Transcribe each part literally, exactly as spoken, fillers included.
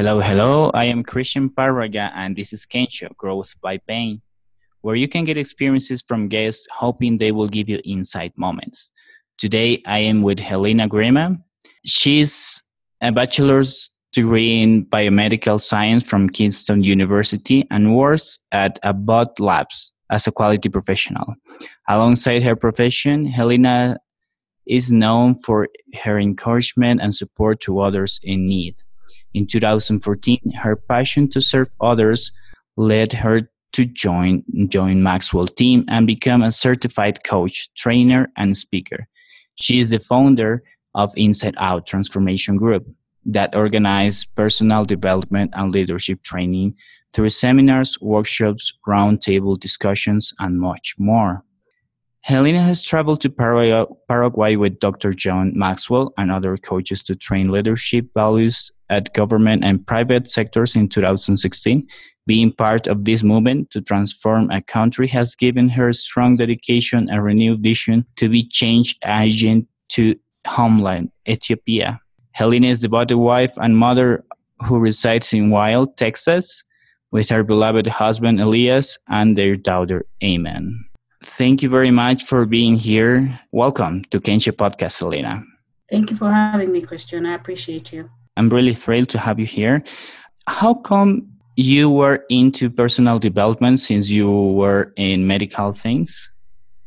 Hello, hello. I am Christian Parraga, and this is Kensho, Growth by Pain, where you can get experiences from guests, hoping they will give you insight moments. Today, I am with Helena Girma. She's a bachelor's degree in biomedical science from Kingston University and works at Abbott Labs as a quality professional. Alongside her profession, Helena is known for her encouragement and support to others in need. In two thousand fourteen, her passion to serve others led her to join John Maxwell team and become a certified coach, trainer, and speaker. She is the founder of Inside Out Transformation Group that organizes personal development and leadership training through seminars, workshops, roundtable discussions, and much more. Helena has traveled to Paraguay with Doctor John Maxwell and other coaches to train leadership values at government and private sectors in two thousand sixteen. Being part of this movement to transform a country has given her strong dedication and renewed vision to be change agent to homeland, Ethiopia. Helena is the devoted wife and mother who resides in Wild, Texas, with her beloved husband, Elias, and their daughter, Amen. Thank you very much for being here. Welcome to Kensho Podcast, Helena. Thank you for having me, Christian. I appreciate you. I'm really thrilled to have you here. How come you were into personal development since you were in medical things?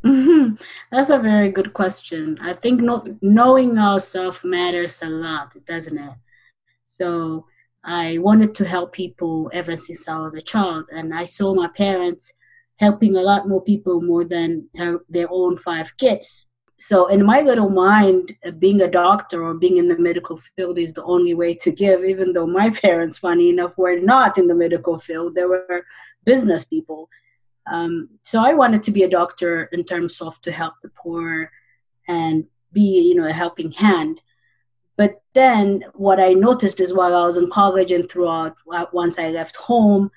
Mm-hmm. That's a very good question. I think not, knowing ourselves matters a lot, doesn't it? So I wanted to help people ever since I was a child, and I saw my parents helping a lot more people more than their own five kids. So in my little mind, being a doctor or being in the medical field is the only way to give, even though my parents, funny enough, were not in the medical field. They were business people. Um, so I wanted to be a doctor in terms of to help the poor and be, you know, a helping hand. But then what I noticed is while I was in college and throughout, once I left home,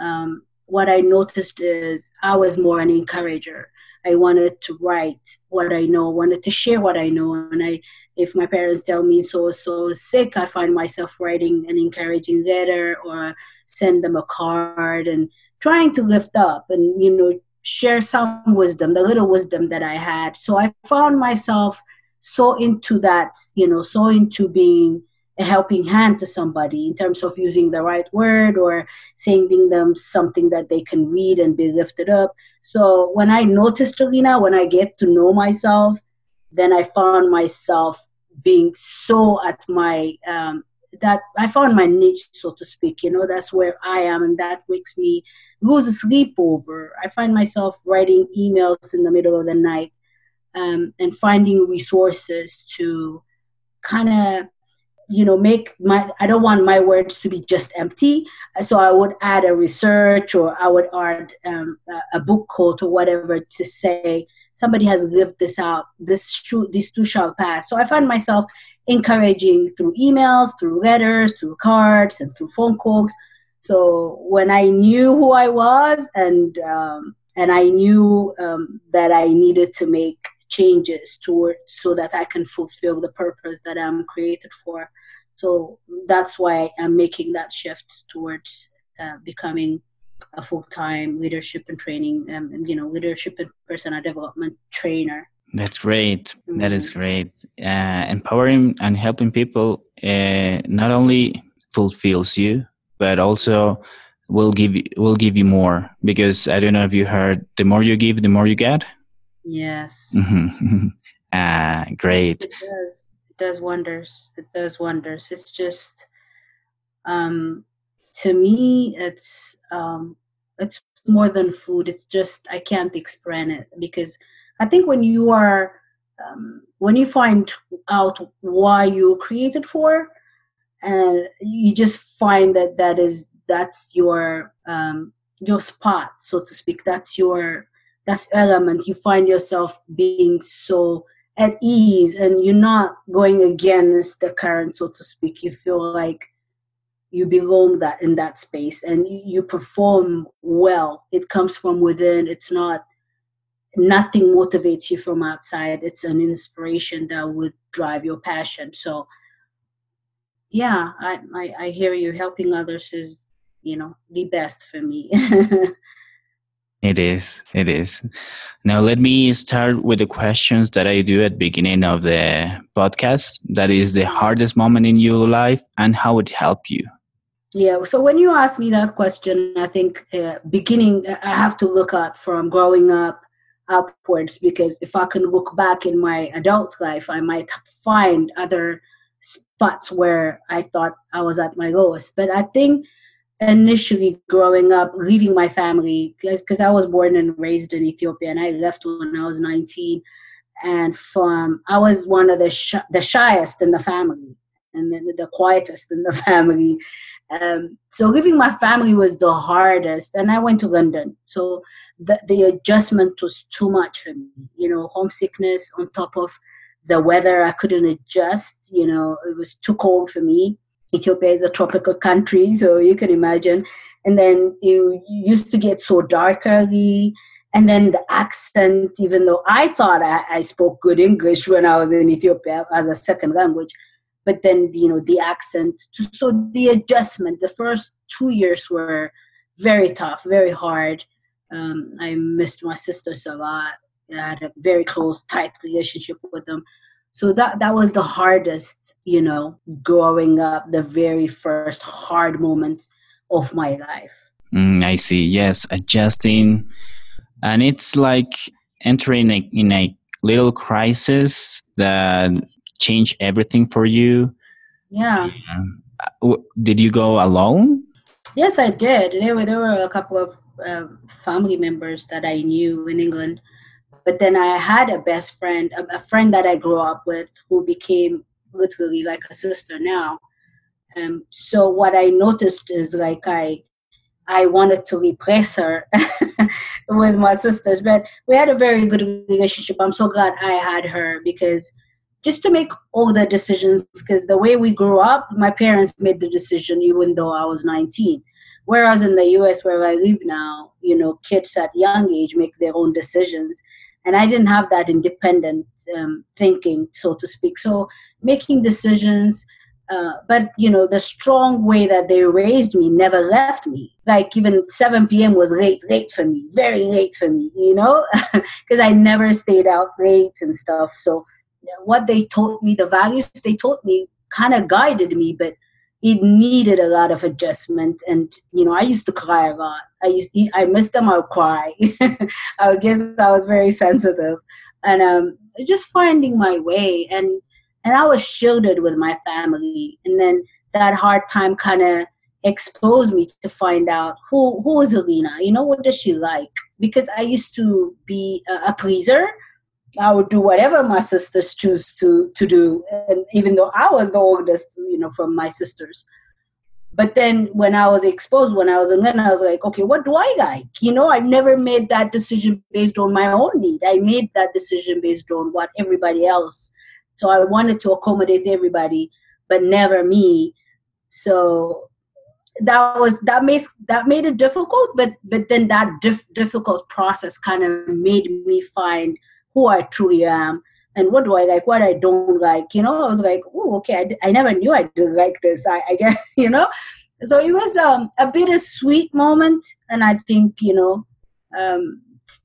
um, what I noticed is I was more an encourager. I wanted to write what I know, wanted to share what I know. And I, if my parents tell me so, so sick, I find myself writing an encouraging letter or send them a card and trying to lift up and, you know, share some wisdom, the little wisdom that I had. So I found myself so into that, you know, so into being a helping hand to somebody in terms of using the right word or sending them something that they can read and be lifted up. So when I noticed, Helena, when I get to know myself, then I found myself being so at my, um, that I found my niche, so to speak, you know, that's where I am. And that makes me lose sleep over. I find myself writing emails in the middle of the night um, and finding resources to kind of, you know, make my, I don't want my words to be just empty. So I would add a research or I would add um, a book quote or whatever to say, somebody has lived this out, this true, this too shall pass. So I find myself encouraging through emails, through letters, through cards, and through phone calls. So when I knew who I was and, um, and I knew um, that I needed to make changes toward so that I can fulfill the purpose that I'm created for. So that's why I'm making that shift towards uh, becoming a full-time leadership and training, um, you know, leadership and personal development trainer. That's great. Mm-hmm. That is great. Uh, empowering and helping people uh, not only fulfills you, but also will give you, will give you more. Because I don't know if you heard, the more you give, the more you get. Yes. Mm-hmm. Uh, great. It does. It does wonders. It does wonders. It's just, um, to me, it's um, it's more than food. It's just I can't explain it because I think when you are um, when you find out why you were created for, and uh, you just find that that is that's your um, your spot, so to speak. That's your That's element. You find yourself being so at ease and you're not going against the current, so to speak. You feel like you belong that in that space and you perform well. It comes from within. It's not, nothing motivates you from outside. It's an inspiration that would drive your passion. So yeah, I, I, I hear you. Helping others is, you know, the best for me. It is. It is. Now, let me start with the questions that I do at the beginning of the podcast. That is the hardest moment in your life and how it helped you. Yeah. So when you ask me that question, I think uh, beginning, I have to look at from growing up upwards, because if I can look back in my adult life, I might find other spots where I thought I was at my lowest. But I think initially growing up, leaving my family, because I was born and raised in Ethiopia, and I left when I was nineteen. And from I was one of the sh- the shyest in the family, and then the quietest in the family. Um, so leaving my family was the hardest. And I went to London. So the, the adjustment was too much for me. You know, homesickness on top of the weather, I couldn't adjust. You know, it was too cold for me. Ethiopia is a tropical country, so you can imagine. And then it used to get so dark early. And then the accent, even though I thought I, I spoke good English when I was in Ethiopia as a second language, but then, you know, the accent. So the adjustment, the first two years were very tough, very hard. Um, I missed my sisters a lot. I had a very close, tight relationship with them. So that, that was the hardest, you know, growing up, the very first hard moment of my life. Mm, I see. Yes, adjusting. And it's like entering a, in a little crisis that change everything for you. Yeah. Did you go alone? Yes, I did. There were there were a couple of uh, family members that I knew in England, but then I had a best friend, a, a friend that I grew up with, who became literally like a sister now. Um. So what I noticed is like I, I wanted to replace her with my sisters, but we had a very good relationship. I'm so glad I had her, because just to make all the decisions, because the way we grew up, my parents made the decision even though I was nineteen. Whereas in the U S where I live now, you know, kids at young age make their own decisions. And I didn't have that independent um, thinking, so to speak. So making decisions, uh, but, you know, the strong way that they raised me never left me. Like even seven p.m. was late, late for me, very late for me, you know, because I never stayed out late and stuff. So what they taught me, the values they taught me kind of guided me, but it needed a lot of adjustment. And, you know, I used to cry a lot. I used to, I missed them, I would cry. I guess I was very sensitive. And um, just finding my way. And, and I was shielded with my family. And then that hard time kind of exposed me to find out who, who is Helena? You know, what does she like? Because I used to be a, a pleaser. I would do whatever my sisters choose to, to do, and even though I was the oldest, you know, from my sisters. But then when I was exposed, when I was in London, I was like, okay, what do I like? You know, I never made that decision based on my own need. I made that decision based on what everybody else. So I wanted to accommodate everybody, but never me. So that was that makes that made it difficult. But but then that dif- difficult process kind of made me find who I truly am, and what do I like, what I don't like. You know, I was like, oh, okay, I, d- I never knew I didn't like this, I, I guess, you know. So it was um, a bittersweet moment, and I think, you know, um,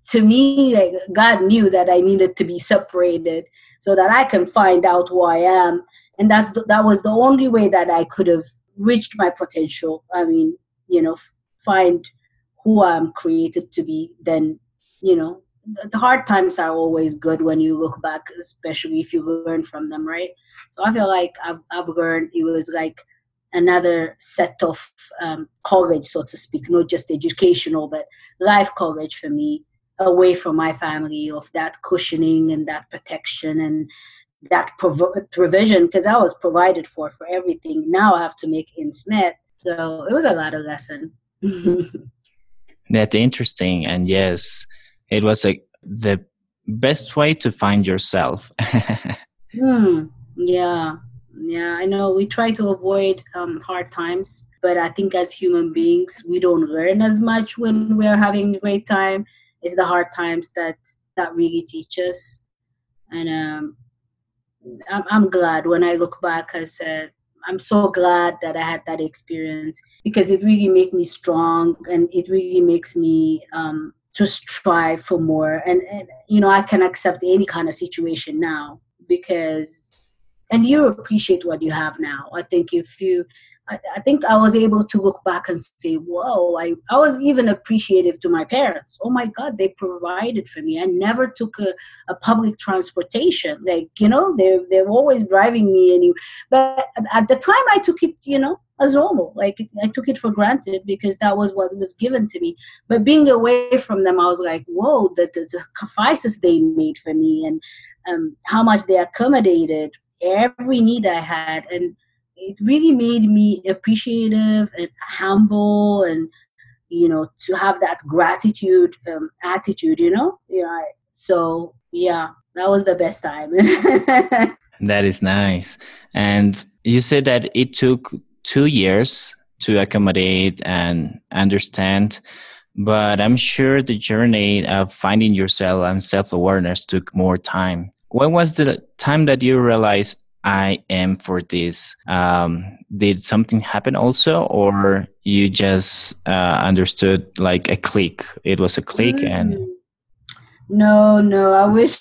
to me, like, God knew that I needed to be separated so that I can find out who I am, and that's the, that was the only way that I could have reached my potential. I mean, you know, f- find who I'm created to be, then, you know, the hard times are always good when you look back, especially if you learn from them, right? So I feel like I've, I've learned it was like another set of um, college, so to speak, not just educational, but life college for me, away from my family, of that cushioning and that protection and that prov- provision, because I was provided for for everything. Now I have to make ends meet. So it was a lot of lesson. That's interesting. And yes, it was like the best way to find yourself. mm, yeah. Yeah, I know we try to avoid um, hard times, but I think as human beings, we don't learn as much when we're having a great time. It's the hard times that, that really teach us. And um, I'm, I'm glad when I look back, I said, I'm so glad that I had that experience, because it really made me strong, and it really makes me um, to strive for more. And, and, you know, I can accept any kind of situation now, because, and you appreciate what you have now. I think if you, I, I think I was able to look back and say, whoa, I, I was even appreciative to my parents. Oh my God, they provided for me. I never took a, a public transportation. Like, you know, they, they were always driving me anyway. But at the time I took it, you know, as normal. Like, I took it for granted because that was what was given to me. But being away from them, I was like, whoa, the, the, the sacrifices they made for me, and um, how much they accommodated every need I had. And it really made me appreciative and humble, and, you know, to have that gratitude um, attitude, you know? Yeah. So, yeah, that was the best time. That is nice. And you said that it took two years to accommodate and understand, but I'm sure the journey of finding yourself and self-awareness took more time. When was the time that you realized, I am for this? Um, did something happen also, or you just uh, understood, like a click? It was a click, and no, no. I wish,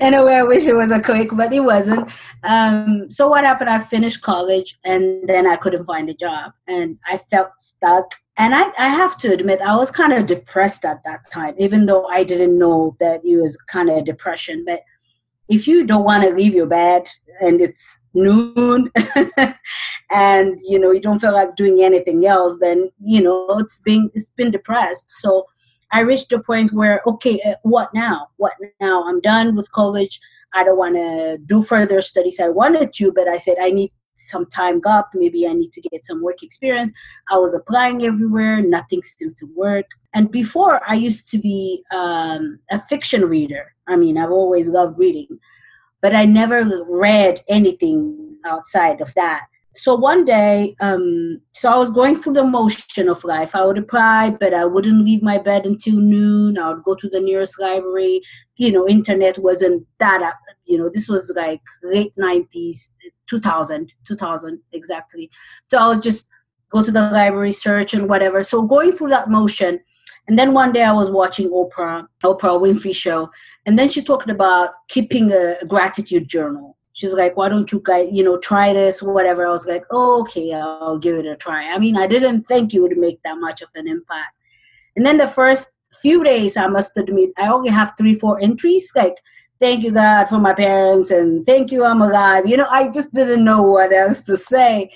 in a way, I wish it was a click, but it wasn't. Um, so what happened? I finished college, and then I couldn't find a job, and I felt stuck. And I, I have to admit, I was kind of depressed at that time, even though I didn't know that it was kind of depression, but. If you don't want to leave your bed and it's noon and, you know, you don't feel like doing anything else, then, you know, it's been, it's been depressed. So I reached a point where, okay, what now? What now? I'm done with college. I don't want to do further studies. I wanted to, but I said, I need some time up. Maybe I need to get some work experience. I was applying everywhere. Nothing seemed to work. And before, I used to be um, a fiction reader. I mean, I've always loved reading, but I never read anything outside of that. So one day, um, so I was going through the motion of life. I would apply, but I wouldn't leave my bed until noon. I would go to the nearest library. You know, internet wasn't that up. You know, this was like late nineties, two thousand, two thousand exactly. So I would just go to the library, search and whatever. So going through that motion. And then one day I was watching Oprah, Oprah Winfrey Show. And then she talked about keeping a gratitude journal. She's like, why don't you guys, you know, try this or whatever. I was like, oh, okay, I'll give it a try. I mean, I didn't think it would make that much of an impact. And then the first few days, I must admit, I only have three, four entries. Like, thank you, God, for my parents, and thank you, I'm alive. You know, I just didn't know what else to say.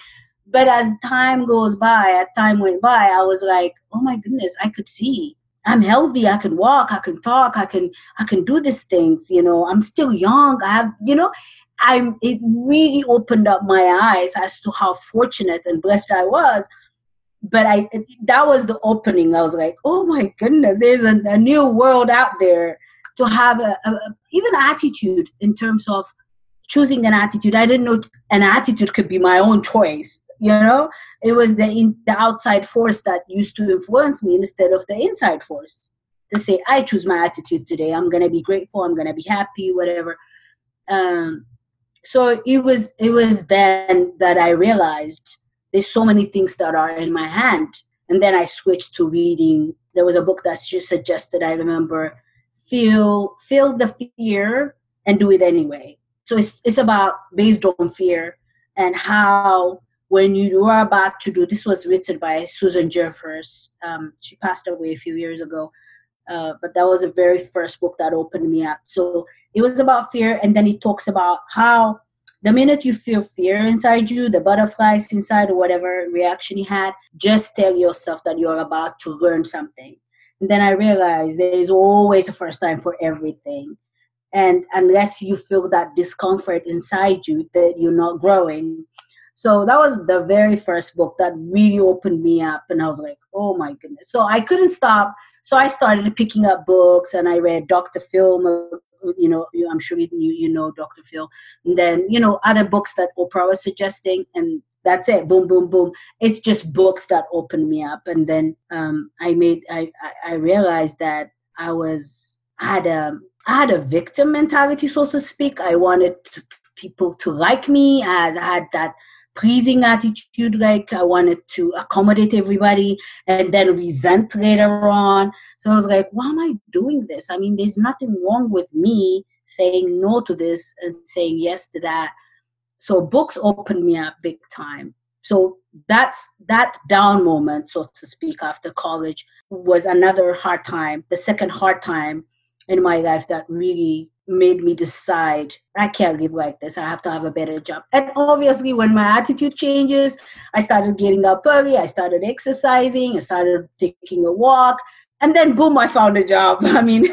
But as time goes by, as time went by, I was like, oh my goodness, I could see. I'm healthy. I can walk. I can talk. I can I can do these things. You know, I'm still young. I have, you know, I'm, it really opened up my eyes as to how fortunate and blessed I was. But I that was the opening. I was like, oh my goodness, there's a, a new world out there to have a, a, even attitude in terms of choosing an attitude. I didn't know an attitude could be my own choice. You know, it was the in, the outside force that used to influence me instead of the inside force to say, I choose my attitude today. I'm going to be grateful. I'm going to be happy, whatever. Um, so it was, it was then that I realized there's so many things that are in my hand. And then I switched to reading. There was a book that she suggested, I remember, Feel, Feel the Fear and Do It Anyway. So it's, it's about based on fear and how, when you are about to do, this was written by Susan Jeffers. Um, she passed away a few years ago, uh, but that was the very first book that opened me up. So it was about fear, and then it talks about how the minute you feel fear inside you, the butterflies inside or whatever reaction you had, just tell yourself that you're about to learn something. And then I realized there is always a first time for everything. And unless you feel that discomfort inside you, that you're not growing. So that was the very first book that really opened me up. And I was like, oh my goodness. So I couldn't stop. So I started picking up books, and I read Doctor Phil, you know, I'm sure you, you know Doctor Phil. And then, you know, other books that Oprah was suggesting, and that's it. Boom, boom, boom. It's just books that opened me up. And then um, I made, I, I realized that I was, I had a, I had a victim mentality, so to speak. I wanted to, people to like me. I had that pleasing attitude, like I wanted to accommodate everybody and then resent later on. So I was like, why am I doing this? I mean, there's nothing wrong with me saying no to this and saying yes to that. So books opened me up big time. So that's that down moment, so to speak, after college was another hard time, the second hard time in my life that really made me decide, I can't live like this. I have to have a better job. And obviously, when my attitude changes, I started getting up early. I started exercising. I started taking a walk. And then, boom, I found a job. I mean,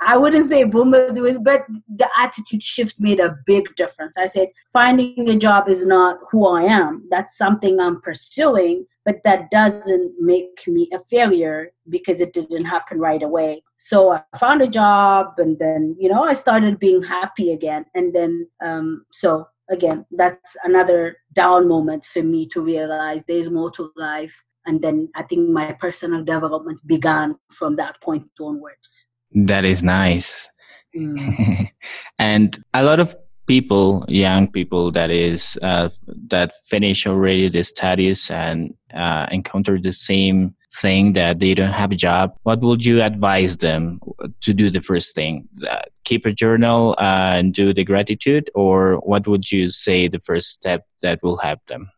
I wouldn't say boom, but the attitude shift made a big difference. I said, finding a job is not who I am. That's something I'm pursuing, but that doesn't make me a failure because it didn't happen right away. So I found a job, and then, you know, I started being happy again. And then, um, so again, that's another down moment for me to realize there's more to life. And then I think my personal development began from that point onwards. That is nice. Mm. And a lot of people, young people, that is, uh, that finish already the studies and uh, encounter the same thing, that they don't have a job. What would you advise them to do? The first thing, uh, keep a journal uh, and do the gratitude, or what would you say the first step that will help them?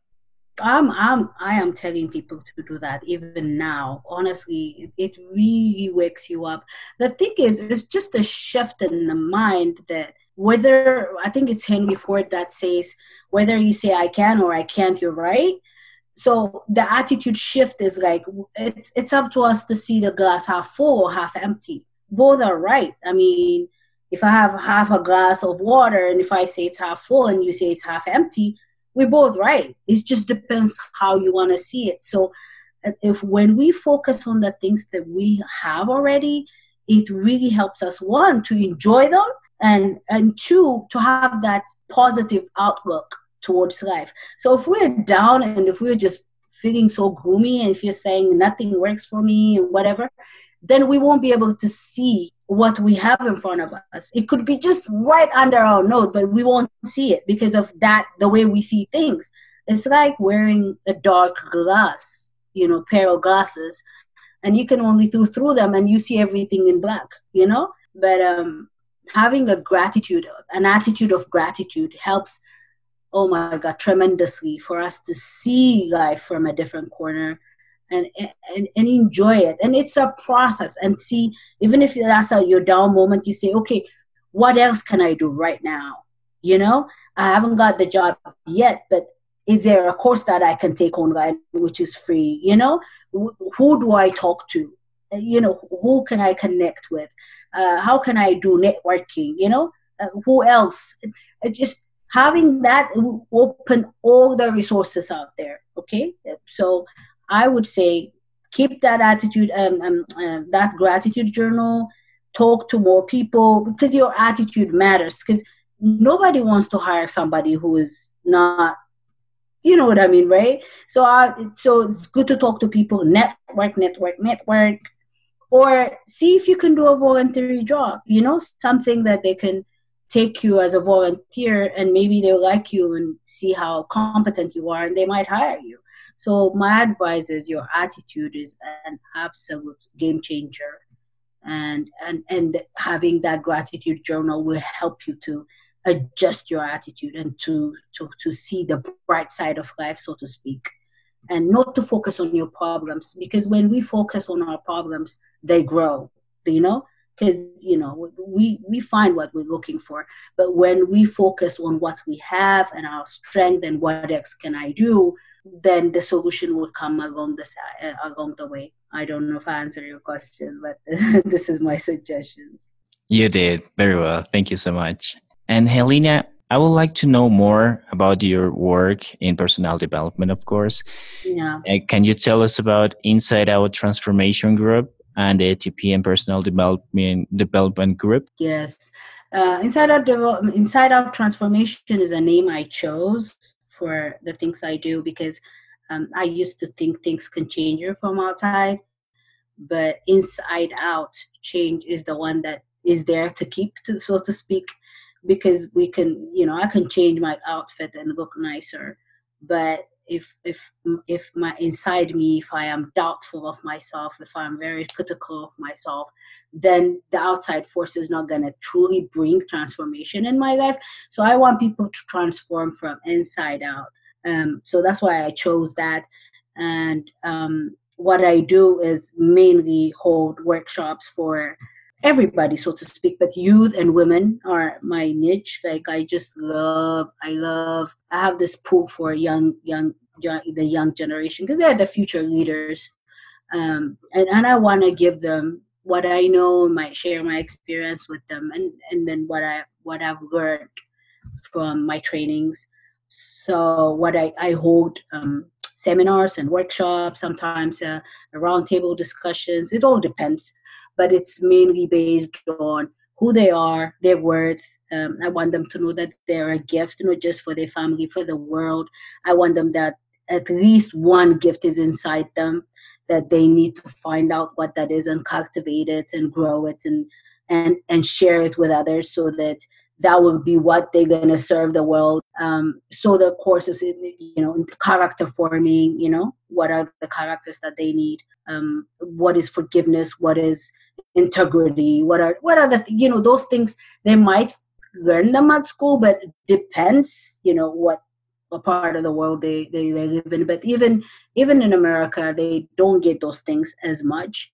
I'm, I'm, I am telling people to do that even now. Honestly, it really wakes you up. The thing is, it's just a shift in the mind that whether, I think it's Henry Ford that says, whether you say I can or I can't, you're right. So the attitude shift is like, it's, it's up to us to see the glass half full or half empty. Both are right. I mean, if I have half a glass of water and if I say it's half full and you say it's half empty, we're both right. It just depends how you want to see it. So if when we focus on the things that we have already, it really helps us, one, to enjoy them, and, and two, to have that positive outlook towards life. So if we're down and if we're just feeling so gloomy and if you're saying nothing works for me and whatever, then we won't be able to see what we have in front of us. It could be just right under our nose, but we won't see it because of that, the way we see things. It's like wearing a dark glass, you know, pair of glasses, and you can only through through them and you see everything in black, you know? But um, having a gratitude, an attitude of gratitude helps, oh my God, tremendously for us to see life from a different corner. And, and and enjoy it. And it's a process. And see, even if that's a, your down moment, you say, okay, what else can I do right now? You know, I haven't got the job yet, but is there a course that I can take online, which is free? You know, who do I talk to? You know, who can I connect with? Uh, how can I do networking? You know, uh, who else? It just having that will open all the resources out there. Okay. So I would say keep that attitude, um, um, uh, that gratitude journal, talk to more people, because your attitude matters, because nobody wants to hire somebody who is not, you know what I mean, right? So, I, so it's good to talk to people, network, network, network, or see if you can do a voluntary job, you know, something that they can take you as a volunteer and maybe they'll like you and see how competent you are and they might hire you. So my advice is your attitude is an absolute game changer, and, and and having that gratitude journal will help you to adjust your attitude and to, to, to see the bright side of life, so to speak, and not to focus on your problems, because when we focus on our problems, they grow, you know, because, you know, we, we find what we're looking for. But when we focus on what we have and our strength and what else can I do, then the solution will come along the side, along the way. I don't know if I answered your question, but this is my suggestions. You did very well. Thank you so much. And Helena, I would like to know more about your work in personal development, of course. Yeah. Uh, can you tell us about Inside Out Transformation Group and the Ethiopian Personal Development Development Group? Yes. Uh, Inside Out Development, Inside Out Transformation is a name I chose for the things I do, because um, I used to think things can change you from outside, but inside out change is the one that is there to keep, to, so to speak, because we can, you know, I can change my outfit and look nicer, But if if if my inside me, if I am doubtful of myself, if I'm very critical of myself, then the outside force is not going to truly bring transformation in my life. So I want people to transform from inside out. Um, so that's why I chose that. And um, what I do is mainly hold workshops for everybody, so to speak, but youth and women are my niche. Like I just love, I love, I have this pull for young, young, young the young generation, because they're the future leaders. Um, and, and I want to give them what I know, my share my experience with them, and, and then what, I, what I've learned from my trainings. So what I, I hold um, seminars and workshops, sometimes uh, roundtable discussions, it all depends. But it's mainly based on who they are, their worth. Um, I want them to know that they're a gift, not just for their family, for the world. I want them that at least one gift is inside them, that they need to find out what that is and cultivate it and grow it and and, and share it with others, so that that will be what they're going to serve the world. Um, so the courses, you know, character forming, you know, what are the characters that they need? Um, what is forgiveness? What is integrity? What are, what are the, you know, those things they might learn them at school, but it depends, you know, what a part of the world they, they, they live in. But even, even in America, they don't get those things as much.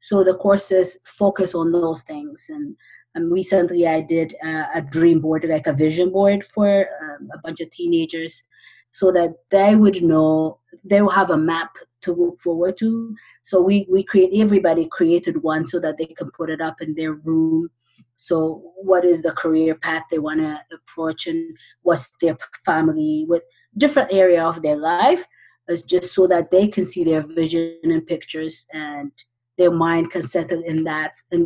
So the courses focus on those things. And And recently I did uh, a dream board, like a vision board for um, a bunch of teenagers, so that they would know, they will have a map to look forward to. So we, we create, everybody created one so that they can put it up in their room. So what is the career path they want to approach, and what's their family, what different area of their life, is just so that they can see their vision and pictures, and their mind can settle in that. And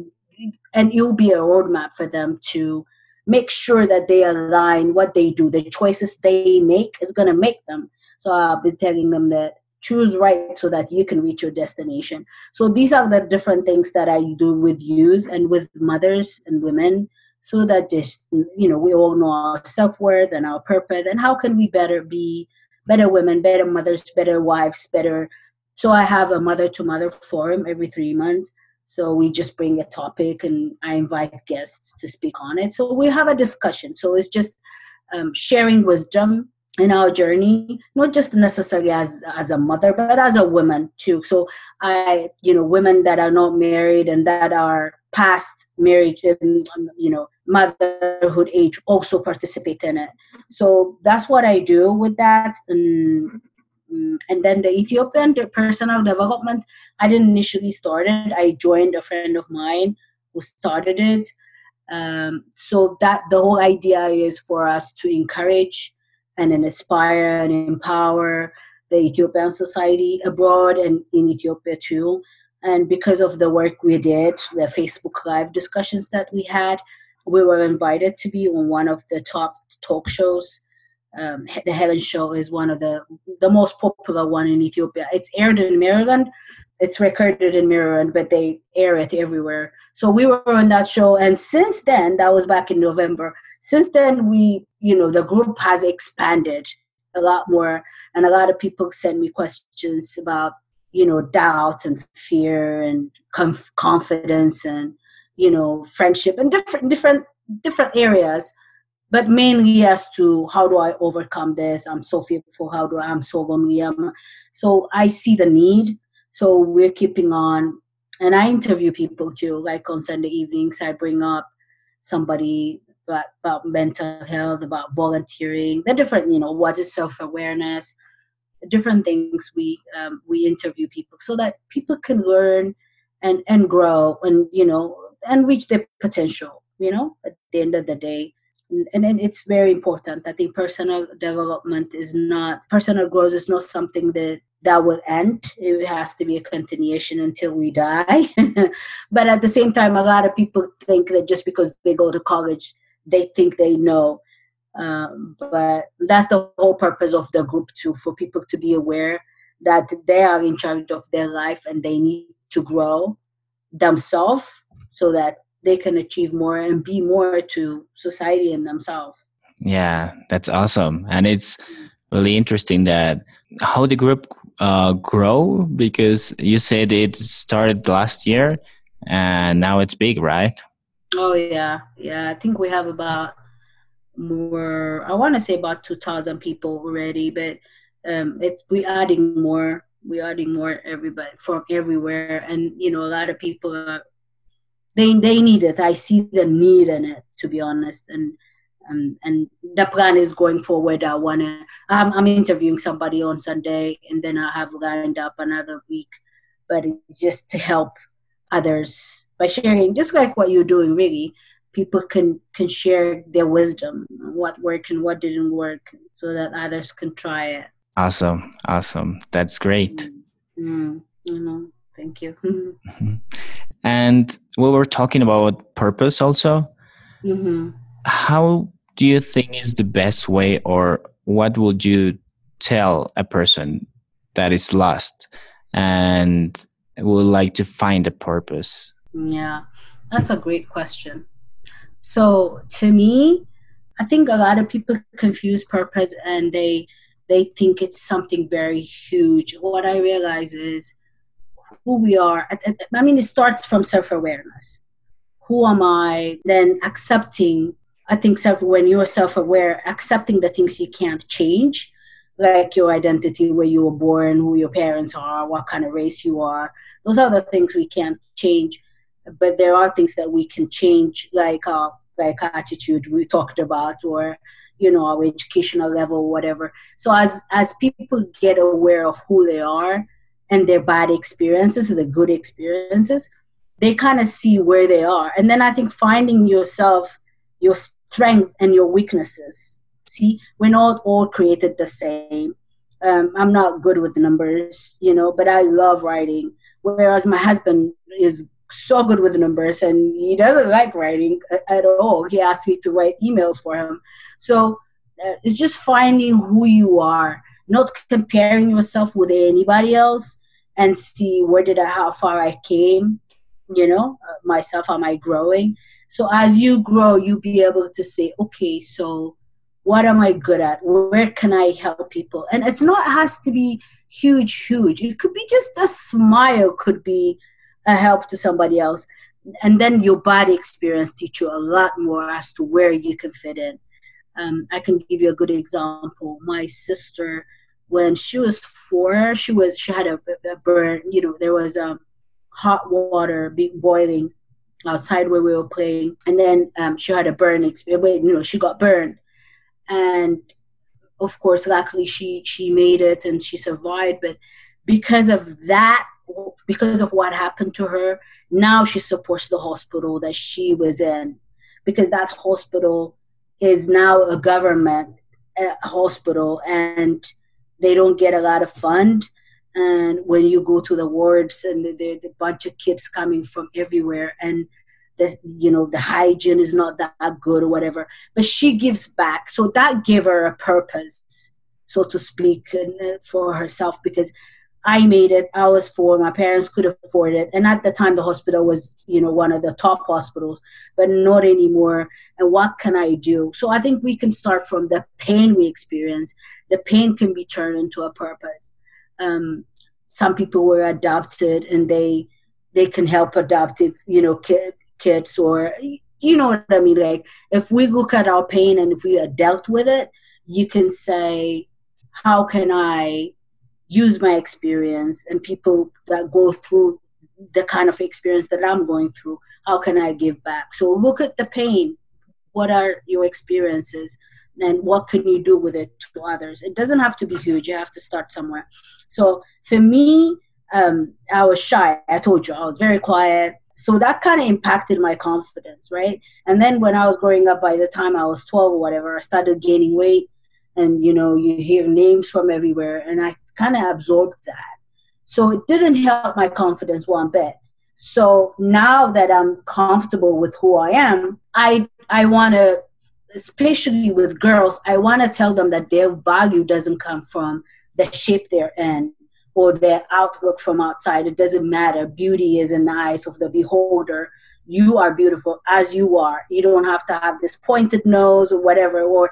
And it will be a roadmap for them to make sure that they align what they do. The choices they make is going to make them. So I'll be telling them that choose right so that you can reach your destination. So these are the different things that I do with youth and with mothers and women, so that just, you know, we all know our self-worth and our purpose, and how can we better be better women, better mothers, better wives, better. So I have a mother-to-mother forum every three months. So we just bring a topic and I invite guests to speak on it. So we have a discussion. So it's just um, sharing wisdom in our journey, not just necessarily as, as a mother, but as a woman too. So I, you know, women that are not married and that are past marriage and, you know, motherhood age also participate in it. So that's what I do with that. And And then the Ethiopian the personal development, I didn't initially start it. I joined a friend of mine who started it. Um, so that the whole idea is for us to encourage and inspire and empower the Ethiopian society abroad and in Ethiopia too. And because of the work we did, the Facebook Live discussions that we had, we were invited to be on one of the top talk shows. Um, the Helen Show is one of the the most popular one in Ethiopia. It's aired in Maryland. It's recorded in Maryland, but they air it everywhere. So we were on that show. And since then, that was back in November. Since then, we, you know, the group has expanded a lot more. And a lot of people send me questions about, you know, doubt and fear and conf- confidence and, you know, friendship and different, different, different areas. But mainly as to how do I overcome this? I'm so fearful. How do I? I'm so lonely. I'm, so I see the need. So we're keeping on. And I interview people too. Like on Sunday evenings, I bring up somebody about, about mental health, about volunteering, the different, you know, what is self-awareness, different things. We um, we interview people so that people can learn and, and grow and, you know, and reach their potential, you know, at the end of the day. And then it's very important. I think personal development is not, personal growth is not something that, that will end. It has to be a continuation until we die. But at the same time, a lot of people think that just because they go to college, they think they know. Um, but that's the whole purpose of the group too, for people to be aware that they are in charge of their life and they need to grow themselves so that they can achieve more and be more to society and themselves. Yeah, that's awesome. And it's really interesting that how the group uh, grow, because you said it started last year and now it's big, right? Oh, yeah. Yeah, I think we have about more, I want to say about two thousand people already, but um, it, we adding more. We're adding more everybody from everywhere. And, you know, a lot of people, are, they they need it. I see the need in it, to be honest. And Um, and the plan is going forward. I wanna. I'm, I'm interviewing somebody on Sunday, and then I have lined up another week. But it's just to help others by sharing, just like what you're doing. Really, people can can share their wisdom, what worked and what didn't work, so that others can try it. Awesome, awesome. That's great. Mm-hmm. Mm-hmm. Thank you. Mm-hmm. And we were talking about purpose also. Mm-hmm. How do you think is the best way, or what would you tell a person that is lost and would like to find a purpose? Yeah, that's a great question. So to me, I think a lot of people confuse purpose and they they think it's something very huge. What I realize is who we are. I mean, it starts from self-awareness. Who am I? Then accepting, I think self, when you're self-aware, accepting the things you can't change, like your identity, where you were born, who your parents are, what kind of race you are. Those are the things we can't change, but there are things that we can change, like our, like our attitude we talked about, or, you know, our educational level, whatever. So as, as people get aware of who they are and their bad experiences and the good experiences, they kind of see where they are. And then I think finding yourself, your strength and your weaknesses. See, we're not all created the same. Um, I'm not good with numbers, you know, but I love writing. Whereas my husband is so good with numbers and he doesn't like writing at all. He asked me to write emails for him. So uh, it's just finding who you are, not comparing yourself with anybody else, and see where did I, how far I came, you know, myself, am I growing? So as you grow, you'll be able to say, okay, so what am I good at? Where can I help people? And it's not, it has to be huge, huge. It could be just a smile, could be a help to somebody else. And then your body experience teach you a lot more as to where you can fit in. Um, I can give you a good example. My sister, when she was four, she was she had a, a burn, you know, there was um, hot water being boiling outside where we were playing, and then um, she had a burn experience. You know, she got burned, and of course, luckily she she made it and she survived. But because of that, because of what happened to her, now she supports the hospital that she was in, because that hospital is now a government uh, hospital, and they don't get a lot of fund. And when you go to the wards, and there's a bunch of kids coming from everywhere, and the, you know, the hygiene is not that good or whatever, but she gives back. So that gave her a purpose, so to speak, for herself, because I made it, I was four, my parents could afford it. And at the time the hospital was, you know, one of the top hospitals, but not anymore. And what can I do? So I think we can start from the pain we experience. The pain can be turned into a purpose. Um, some people were adopted, and they they can help adoptive, you know, kid, kids, or you know what I mean. Like if we look at our pain and if we are dealt with it, you can say, how can I use my experience, and people that go through the kind of experience that I'm going through, how can I give back? So look at the pain. What are your experiences? And what can you do with it to others? It doesn't have to be huge. You have to start somewhere. So for me, um, I was shy. I told you, I was very quiet. So that kind of impacted my confidence, right? And then when I was growing up, by the time I was twelve or whatever, I started gaining weight. And, you know, you hear names from everywhere. And I kind of absorbed that. So it didn't help my confidence one bit. So now that I'm comfortable with who I am, I I want to... especially with girls, I want to tell them that their value doesn't come from the shape they're in or their outlook from outside. It doesn't matter. Beauty is in the eyes of the beholder. You are beautiful as you are. You don't have to have this pointed nose or whatever, or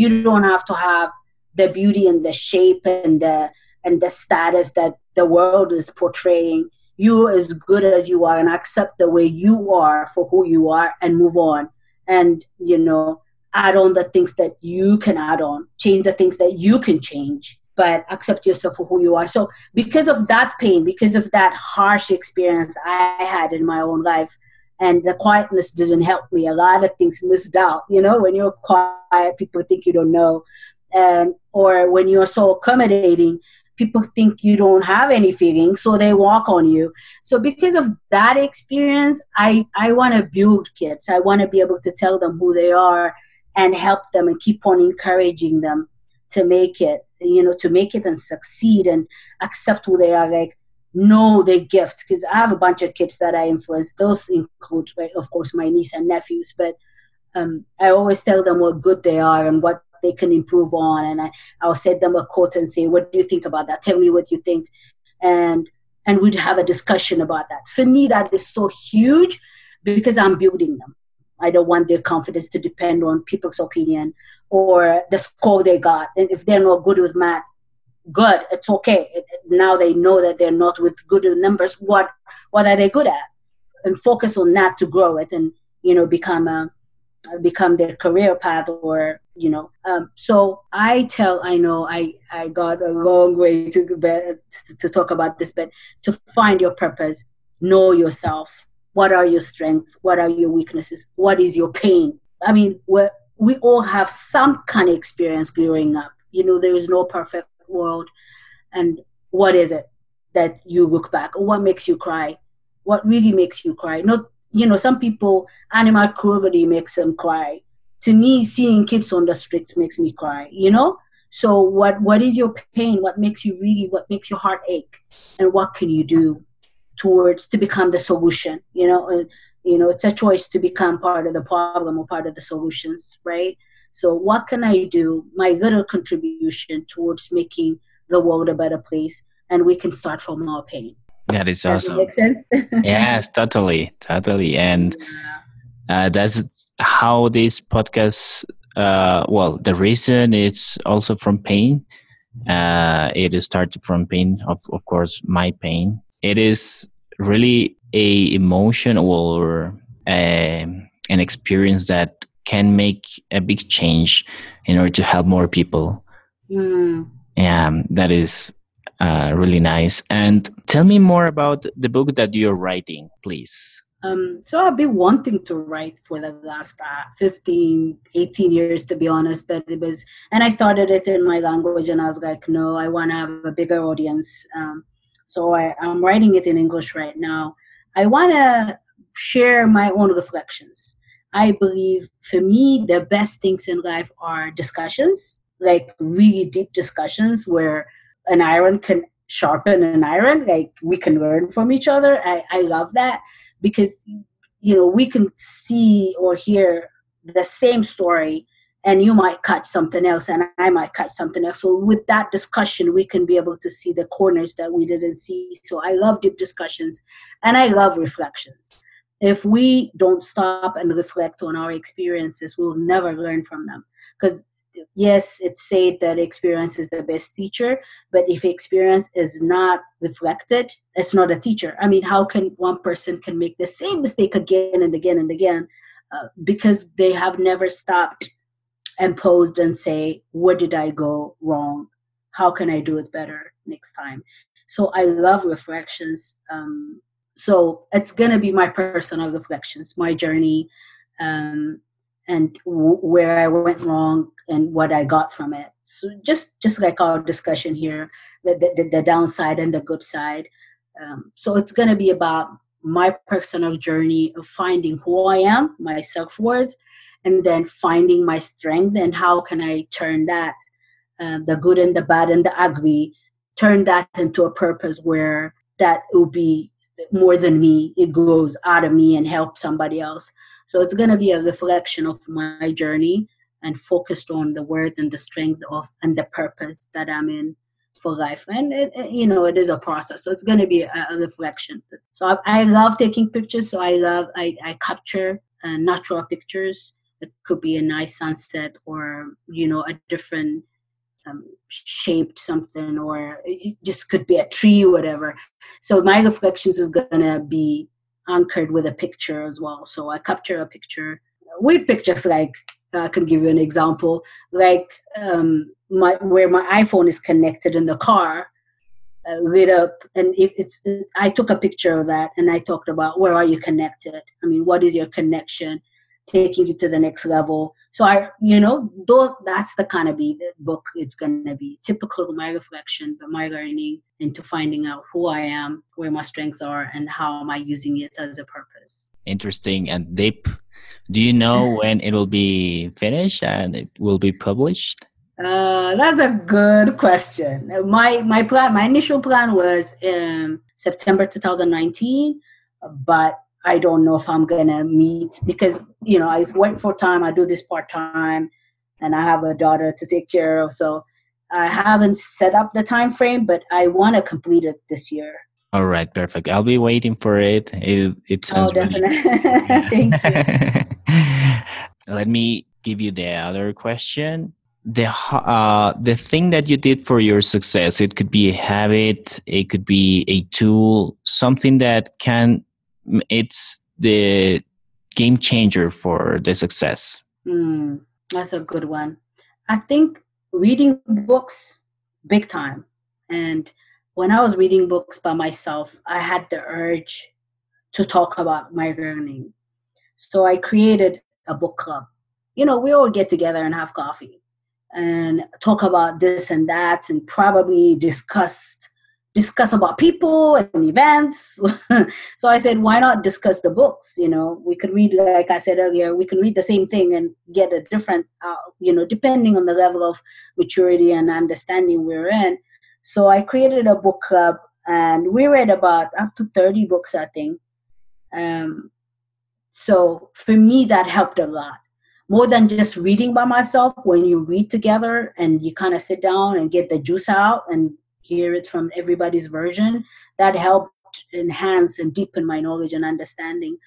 you don't have to have the beauty and the shape and the and the status that the world is portraying. You are as good as you are, and accept the way you are for who you are, and move on. And, you know, add on the things that you can add on, change the things that you can change, but accept yourself for who you are. So because of that pain, because of that harsh experience I had in my own life, and the quietness didn't help me. A lot of things missed out. You know, when you're quiet, people think you don't know. And, or when you're so accommodating, people think you don't have any feelings, so they walk on you. So because of that experience, I, I want to build kids. I want to be able to tell them who they are and help them and keep on encouraging them to make it, you know, to make it and succeed and accept who they are, like, know their gift. Because I have a bunch of kids that I influence. Those include, right, of course, my niece and nephews, but um, I always tell them what good they are and what they can improve on. And I, I'll set them a quote and say, what do you think about that? Tell me what you think. And, and we'd have a discussion about that. For me, that is so huge because I'm building them. I don't want their confidence to depend on people's opinion or the score they got. And if they're not good with math, good, it's okay. Now they know that they're not with good with numbers. What, what are they good at? And focus on that to grow it and, you know, become a, become their career path or, you know. Um, so I tell, I know I, I got a long way to, to talk about this, but to find your purpose, know yourself. What are your strengths? What are your weaknesses? What is your pain? I mean, we're, we all have some kind of experience growing up. You know, there is no perfect world. And what is it that you look back? What makes you cry? What really makes you cry? Not, you know, some people, animal cruelty makes them cry. To me, seeing kids on the streets makes me cry, you know? So what, what is your pain? What makes you really, what makes your heart ache? And what can you do towards to become the solution? You know, and, you know, it's a choice to become part of the problem or part of the solutions, right? So what can I do, my little contribution towards making the world a better place? And we can start from our pain. That is awesome. Does that make sense? Yes, totally, totally. And uh, that's how this podcast, uh, well, the reason it's also from pain. Uh, it started from pain, of, of course, my pain. It is really a emotion or a, an experience that can make a big change in order to help more people. Mm. Yeah, that is uh, really nice. And tell me more about the book that you're writing, please. Um, so I've been wanting to write for the last uh, fifteen, eighteen years, to be honest. But it was, and I started it in my language, and I was like, no, I want to have a bigger audience. Um, so I, I'm writing it in English right now. I want to share my own reflections. I believe, for me, the best things in life are discussions, like really deep discussions where an iron can sharpen an iron, like we can learn from each other. I, I love that because, you know, we can see or hear the same story and you might catch something else and I might catch something else. So with that discussion, we can be able to see the corners that we didn't see. So I love deep discussions and I love reflections. If we don't stop and reflect on our experiences, we'll never learn from them. Because yes, it's said that experience is the best teacher, but if experience is not reflected, it's not a teacher. I mean, how can one person can make the same mistake again and again and again uh, because they have never stopped and paused and say, where did I go wrong? How can I do it better next time? So I love reflections. Um, So it's going to be my personal reflections, my journey, um, and w where I went wrong and what I got from it. So just, just like our discussion here, the, the, the downside and the good side. Um, so it's going to be about my personal journey of finding who I am, my self-worth, and then finding my strength and how can I turn that, uh, the good and the bad and the ugly, turn that into a purpose where that will be more than me, it goes out of me and helps somebody else. So it's going to be a reflection of my journey and focused on the worth and the strength of and the purpose that I'm in for life. And, it, you know, it is a process. So it's going to be a, a reflection. So I, I love taking pictures. So I love, I, I capture uh, natural pictures. It could be a nice sunset or, you know, a different um, shaped something, or it just could be a tree, whatever. So my reflections is going to be anchored with a picture as well. So I capture a picture, weird pictures, like I can give you an example, like um, my where my iPhone is connected in the car, uh, lit up, and it, it's. I took a picture of that, and I talked about where are you connected? I mean, what is your connection, taking you to the next level? So I, you know, those, that's the kind of be the book. It's gonna be typical of my reflection, but my learning into finding out who I am, where my strengths are, and how am I using it as a purpose. Interesting and deep. Do you know when it will be finished and it will be published? Uh, that's a good question. My my plan, my initial plan was um, September two thousand nineteen, but I don't know if I'm gonna meet because you know I work full time, I do this part time, and I have a daughter to take care of. So I haven't set up the time frame, but I want to complete it this year. All right, perfect. I'll be waiting for it. It, it sounds good. Oh, definitely. Thank you. Let me give you the other question. The uh, the thing that you did for your success, it could be a habit, it could be a tool, something that can, it's the game changer for the success. Mm, that's a good one. I think reading books big time. And when I was reading books by myself, I had the urge to talk about my learning. So I created a book club. You know, we all get together and have coffee and talk about this and that and probably discuss, discuss about people and events. So I said, why not discuss the books? You know, we could read, like I said earlier, we can read the same thing and get a different, uh, you know, depending on the level of maturity and understanding we're in. So I created a book club, and we read about up to thirty books, I think. Um, so for me, that helped a lot. More than just reading by myself, when you read together and you kind of sit down and get the juice out and hear it from everybody's version, that helped enhance and deepen my knowledge and understanding.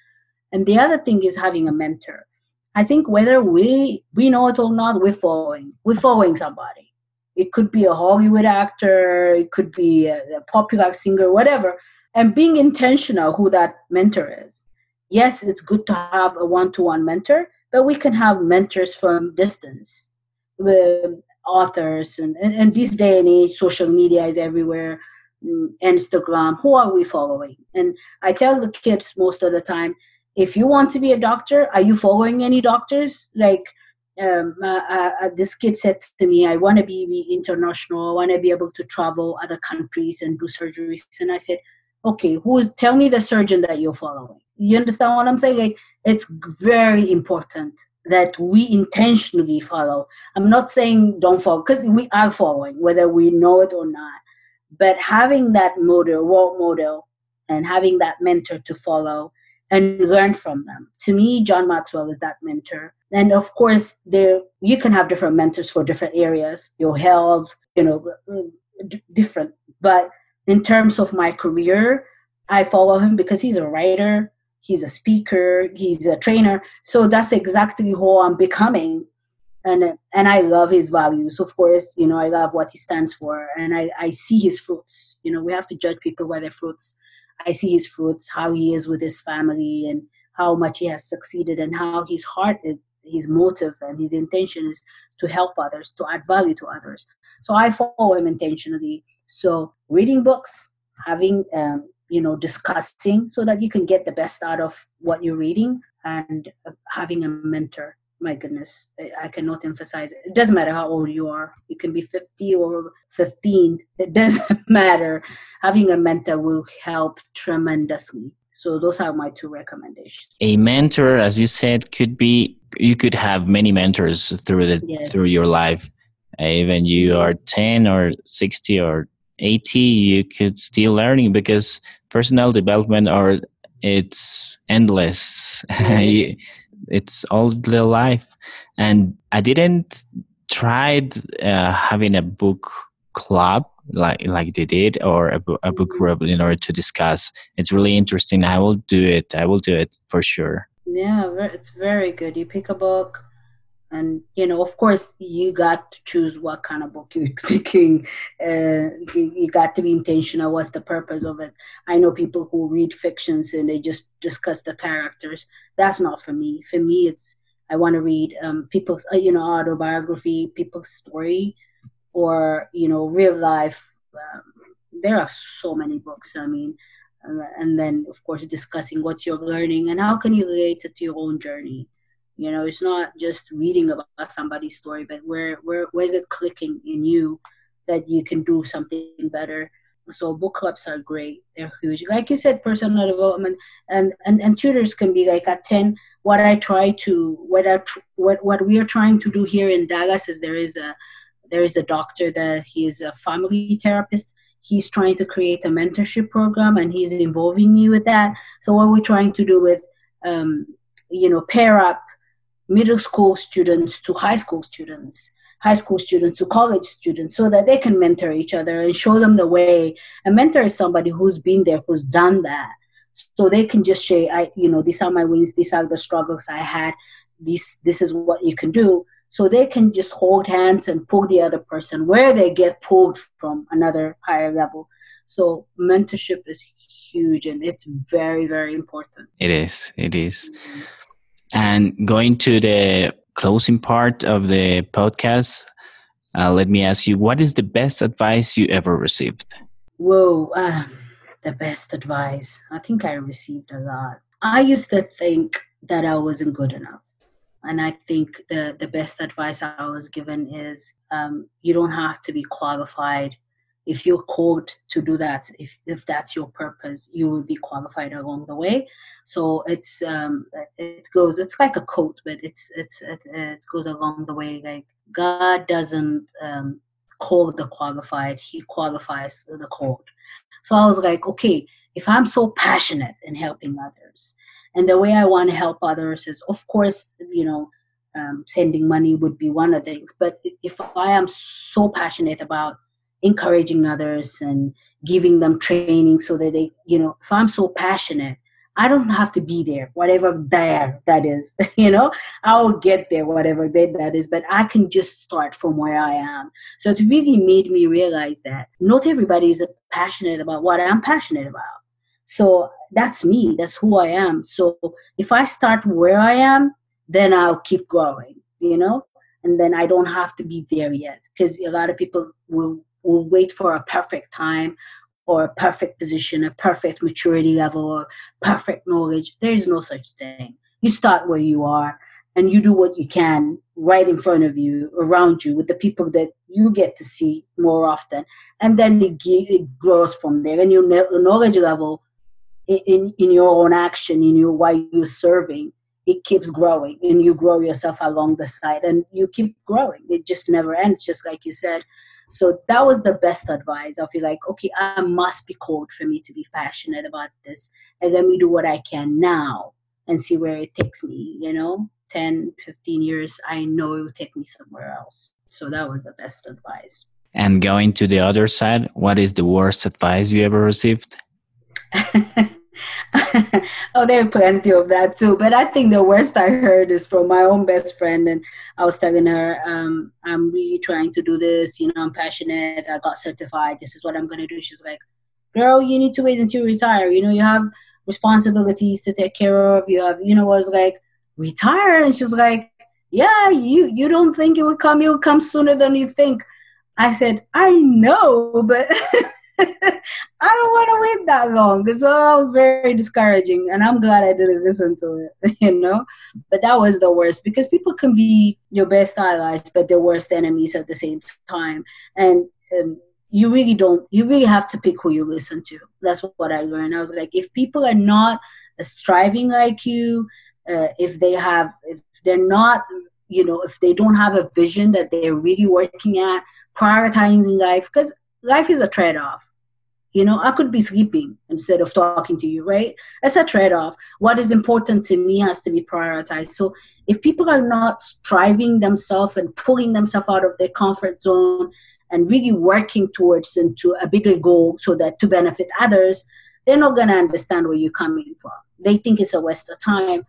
And the other thing is having a mentor. I think whether we, we know it or not, we're following. We're following somebody. It could be a Hollywood actor, it could be a, a popular singer, whatever. And being intentional who that mentor is. Yes, it's good to have a one-to-one mentor, but we can have mentors from distance. With authors, and, and, and this day and age, social media is everywhere, Instagram, who are we following? And I tell the kids most of the time, if you want to be a doctor, are you following any doctors? Like, Um, uh, uh, this kid said to me, I want to be, be international, I want to be able to travel other countries and do surgeries. And I said, okay, who? Tell me the surgeon that you're following. You understand what I'm saying? Like, it's very important that we intentionally follow. I'm not saying don't follow, because we are following, whether we know it or not. But having that model, role model, and having that mentor to follow and learn from them. To me, John Maxwell is that mentor. And of course, there you can have different mentors for different areas, your health, you know, d- different. But in terms of my career, I follow him because he's a writer, he's a speaker, he's a trainer. So that's exactly who I'm becoming. And and I love his values. Of course, you know, I love what he stands for. And I, I see his fruits. You know, we have to judge people by their fruits. I see his fruits, how he is with his family and how much he has succeeded and how his heart is. His motive and his intention is to help others, to add value to others. So I follow him intentionally. So reading books, having, um, you know, discussing so that you can get the best out of what you're reading, and having a mentor. My goodness, I cannot emphasize it. It doesn't matter how old you are. You can be fifty or fifteen. It doesn't matter. Having a mentor will help tremendously. So those are my two recommendations. A mentor, as you said, could be, you could have many mentors through the yes. through your life. Even you are ten or sixty or eighty, you could still learning, because personal development or it's endless. Mm-hmm. It's all the life. And I didn't try uh, having a book club like like they did, or a, a book group in order to discuss. It's really interesting. I will do it. I will do it for sure. Yeah, it's very good. You pick a book, And, you know, of course, you got to choose what kind of book you're picking. Uh, you got to be intentional. What's the purpose of it? I know people who read fictions and they just discuss the characters. That's not for me. For me, it's I want to read um, people's, you know, autobiography, people's story, or, you know, real life. Um, there are so many books, I mean. And then, of course, discussing what's your learning and how can you relate it to your own journey. You know, it's not just reading about somebody's story, but where where where is it clicking in you that you can do something better? So book clubs are great. They're huge. Like you said, personal development and, and, and tutors can be like at ten. What I try to what I what what we are trying to do here in Dallas is there is a there is a doctor that he is a family therapist. He's trying to create a mentorship program, and he's involving me with that. So what we're trying to do with um, you know, pair up middle school students to high school students, high school students to college students, so that they can mentor each other and show them the way. A mentor is somebody who's been there, who's done that. So they can just say, I, you know, these are my wins, these are the struggles I had, this, this is what you can do. So they can just hold hands and pull the other person where they get pulled from another higher level. So mentorship is huge, and it's very, very important. It is, it is. Mm-hmm. And going to the closing part of the podcast, uh, let me ask you, what is the best advice you ever received? Whoa, uh, the best advice. I think I received a lot. I used to think that I wasn't good enough. And I think the, the best advice I was given is um, you don't have to be qualified. If you're called to do that, if, if that's your purpose, you will be qualified along the way. So it's um, it goes. It's like a coat, but it's it's it, it goes along the way. Like God doesn't um, call the qualified; He qualifies the called. So I was like, okay, if I'm so passionate in helping others, and the way I want to help others is, of course, you know, um, sending money would be one of the things. But if I am so passionate about encouraging others and giving them training so that they, you know, if I'm so passionate, I don't have to be there, whatever there that is, you know, I'll get there, whatever that is, but I can just start from where I am. So it really made me realize that not everybody is passionate about what I'm passionate about. So that's me, that's who I am. So if I start where I am, then I'll keep growing, you know, and then I don't have to be there yet, because a lot of people will We'll wait for a perfect time or a perfect position, a perfect maturity level or perfect knowledge. There is no such thing. You start where you are and you do what you can right in front of you, around you, with the people that you get to see more often. And then it, it grows from there. And your knowledge level in, in your own action, in your why you're serving, it keeps growing, and you grow yourself along the side and you keep growing. It just never ends, just like you said. So that was the best advice. I feel like, okay, I must be called for me to be passionate about this. And let me do what I can now and see where it takes me, you know, ten, fifteen years, I know it will take me somewhere else. So that was the best advice. And going to the other side, what is the worst advice you ever received? Oh, there are plenty of that too. But I think the worst I heard is from my own best friend. And I was telling her, um, I'm really trying to do this. You know, I'm passionate. I got certified. This is what I'm going to do. She's like, girl, you need to wait until you retire. You know, you have responsibilities to take care of. You have, you know, I was like, retire? And she's like, yeah, you, you don't think it would come. It would come sooner than you think. I said, I know, but... I don't want to wait that long. So I was very discouraging, and I'm glad I didn't listen to it, you know. But that was the worst, because people can be your best allies but their worst enemies at the same time. And um, you really don't, you really have to pick who you listen to. That's what I learned. I was like, if people are not striving like you, uh, if they have, if they're not, you know, if they don't have a vision that they're really working at, prioritizing life, because life is a trade-off. You know, I could be sleeping instead of talking to you, right? That's a trade-off. What is important to me has to be prioritized. So if people are not striving themselves and pulling themselves out of their comfort zone and really working towards into a bigger goal so that to benefit others, they're not going to understand where you're coming from. They think it's a waste of time.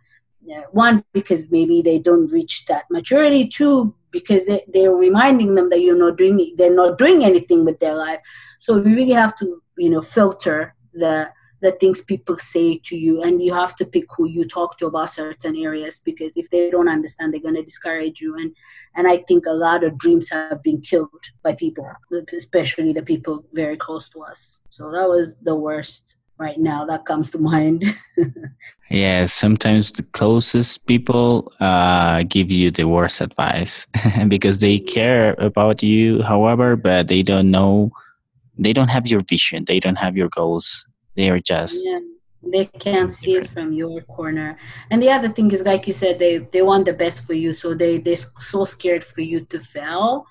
uh, one, because maybe they don't reach that maturity. Two, because they, they're reminding them that you're not doing, they're not doing anything with their life. So you really have to, you know, filter the the things people say to you, and you have to pick who you talk to about certain areas, because if they don't understand, they're going to discourage you. And, and I think a lot of dreams have been killed by people, especially the people very close to us. So that was the worst right now that comes to mind. Yeah, sometimes the closest people uh, give you the worst advice because they care about you, however, but they don't know, they don't have your vision, they don't have your goals. They are just... Yeah, they can't see it from your corner. And the other thing is, like you said, they, they want the best for you. So they, they're so scared for you to fail.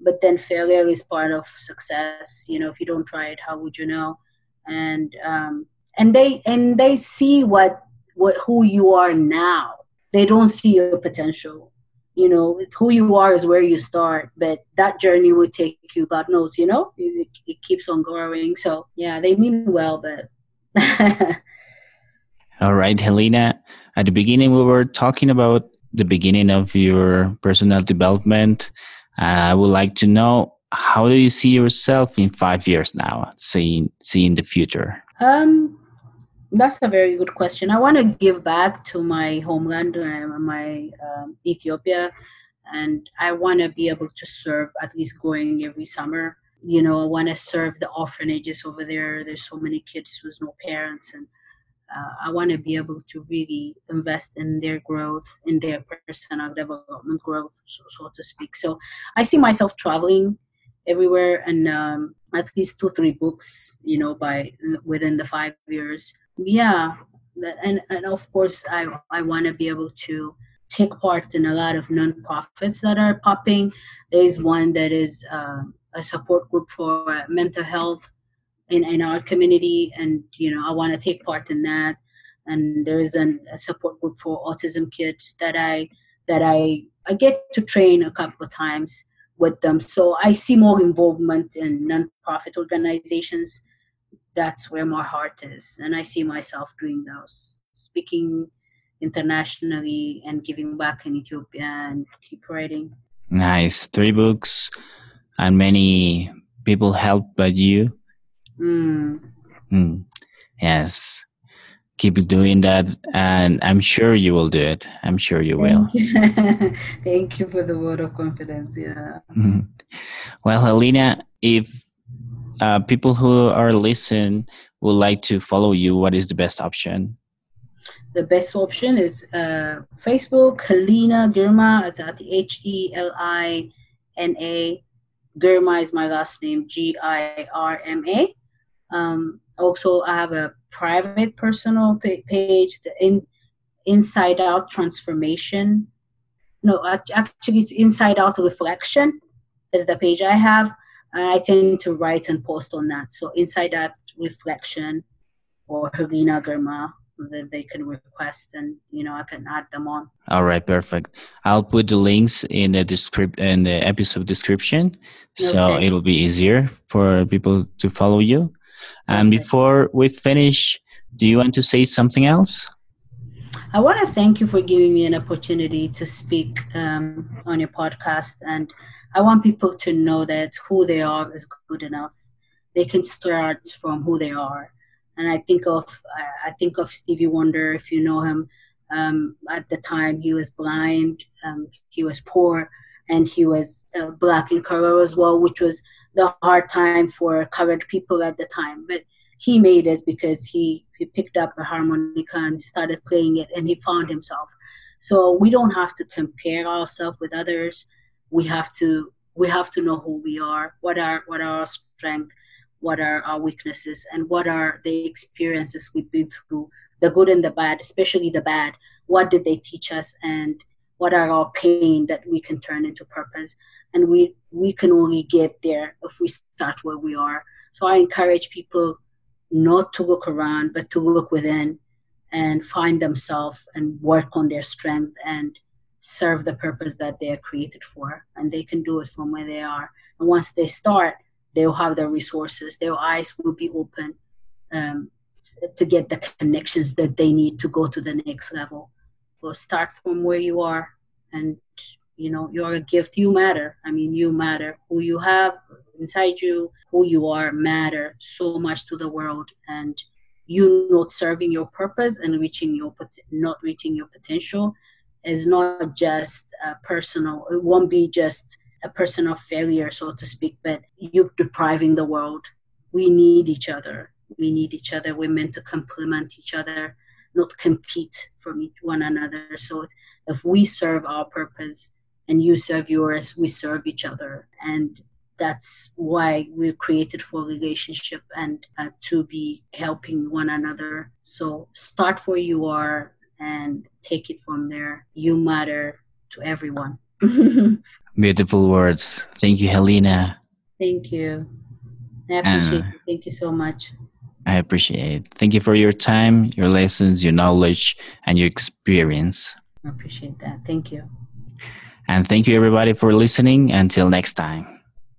But then failure is part of success. You know, if you don't try it, how would you know? And um, and they and they see what, what who you are now. They don't see your potential. You know, who you are is where you start, but that journey will take you, God knows, you know, it, it keeps on growing. So yeah, they mean well, but. All right, Helena, at the beginning, we were talking about the beginning of your personal development. Uh, I would like to know, how do you see yourself in five years now, seeing, seeing the future? Um, That's a very good question. I want to give back to my homeland, my um, Ethiopia, and I want to be able to serve, at least going every summer. You know, I want to serve the orphanages over there. There's so many kids with no parents, and uh, I want to be able to really invest in their growth, in their personal development growth, so, so to speak. So I see myself traveling everywhere, and um, at least two, three books, you know, by within the five years. Yeah, and and of course, I, I want to be able to take part in a lot of nonprofits that are popping. There is one that is uh, a support group for mental health in, in our community, and you know, I want to take part in that. And there is an, a support group for autism kids that I that I I get to train a couple of times with them. So I see more involvement in nonprofit organizations. That's where my heart is. And I see myself doing those, speaking internationally and giving back in Ethiopia, and keep writing. Nice. Three books and many people helped by you. Mm. Mm. Yes. Keep doing that. And I'm sure you will do it. I'm sure you will. Thank you, Thank you for the word of confidence. Yeah. Mm. Well, Helena, if Uh, people who are listening would like to follow you, what is the best option? The best option is uh, Facebook, Helena Girma. It's at H E L I N A. Girma is my last name, G I R M A. Um, also, I have a private personal page, the in, Inside Out Transformation. No, actually, it's Inside Out Reflection is the page I have. I tend to write and post on that. So Inside Out Reflection or Helena Girma, that they can request, and you know, I can add them on. All right, perfect. I'll put the links in the descript in the episode description, so okay. It'll be easier for people to follow you. And okay. Before we finish, do you want to say something else? I want to thank you for giving me an opportunity to speak um, on your podcast, and I want people to know that who they are is good enough. They can start from who they are. And I think of I think of Stevie Wonder, if you know him. Um, at the time, he was blind, um, he was poor, and he was uh, black in color as well, which was the hard time for colored people at the time. But he made it because he, he picked up a harmonica and started playing it, and he found himself. So we don't have to compare ourselves with others. We have to we have to know who we are, what are what are our strengths, what are our weaknesses, and what are the experiences we've been through, the good and the bad, especially the bad. What did they teach us, and what are our pain that we can turn into purpose? And we, we can only get there if we start where we are. So I encourage people not to look around, but to look within and find themselves and work on their strength and serve the purpose that they are created for, and they can do it from where they are. And once they start, they'll have the resources. Their eyes will be open um, to get the connections that they need to go to the next level. Well, start from where you are, and you know, you're a gift. You matter. I mean, you matter. Who you have inside you, who you are, matter so much to the world. And you not serving your purpose and reaching your not reaching your potential is not just uh, personal. It won't be just a personal failure, so to speak, but you're depriving the world. We need each other. We need each other. We're meant to complement each other, not compete from each one another. So if we serve our purpose and you serve yours, we serve each other. And that's why we're created for relationship and uh, to be helping one another. So start where you are and take it from there. You matter to everyone. Beautiful words. Thank you, Helena. Thank you. I appreciate uh, it. Thank you so much. I appreciate it. Thank you for your time, your lessons, your knowledge, and your experience. I appreciate that. Thank you. And thank you, everybody, for listening. Until next time.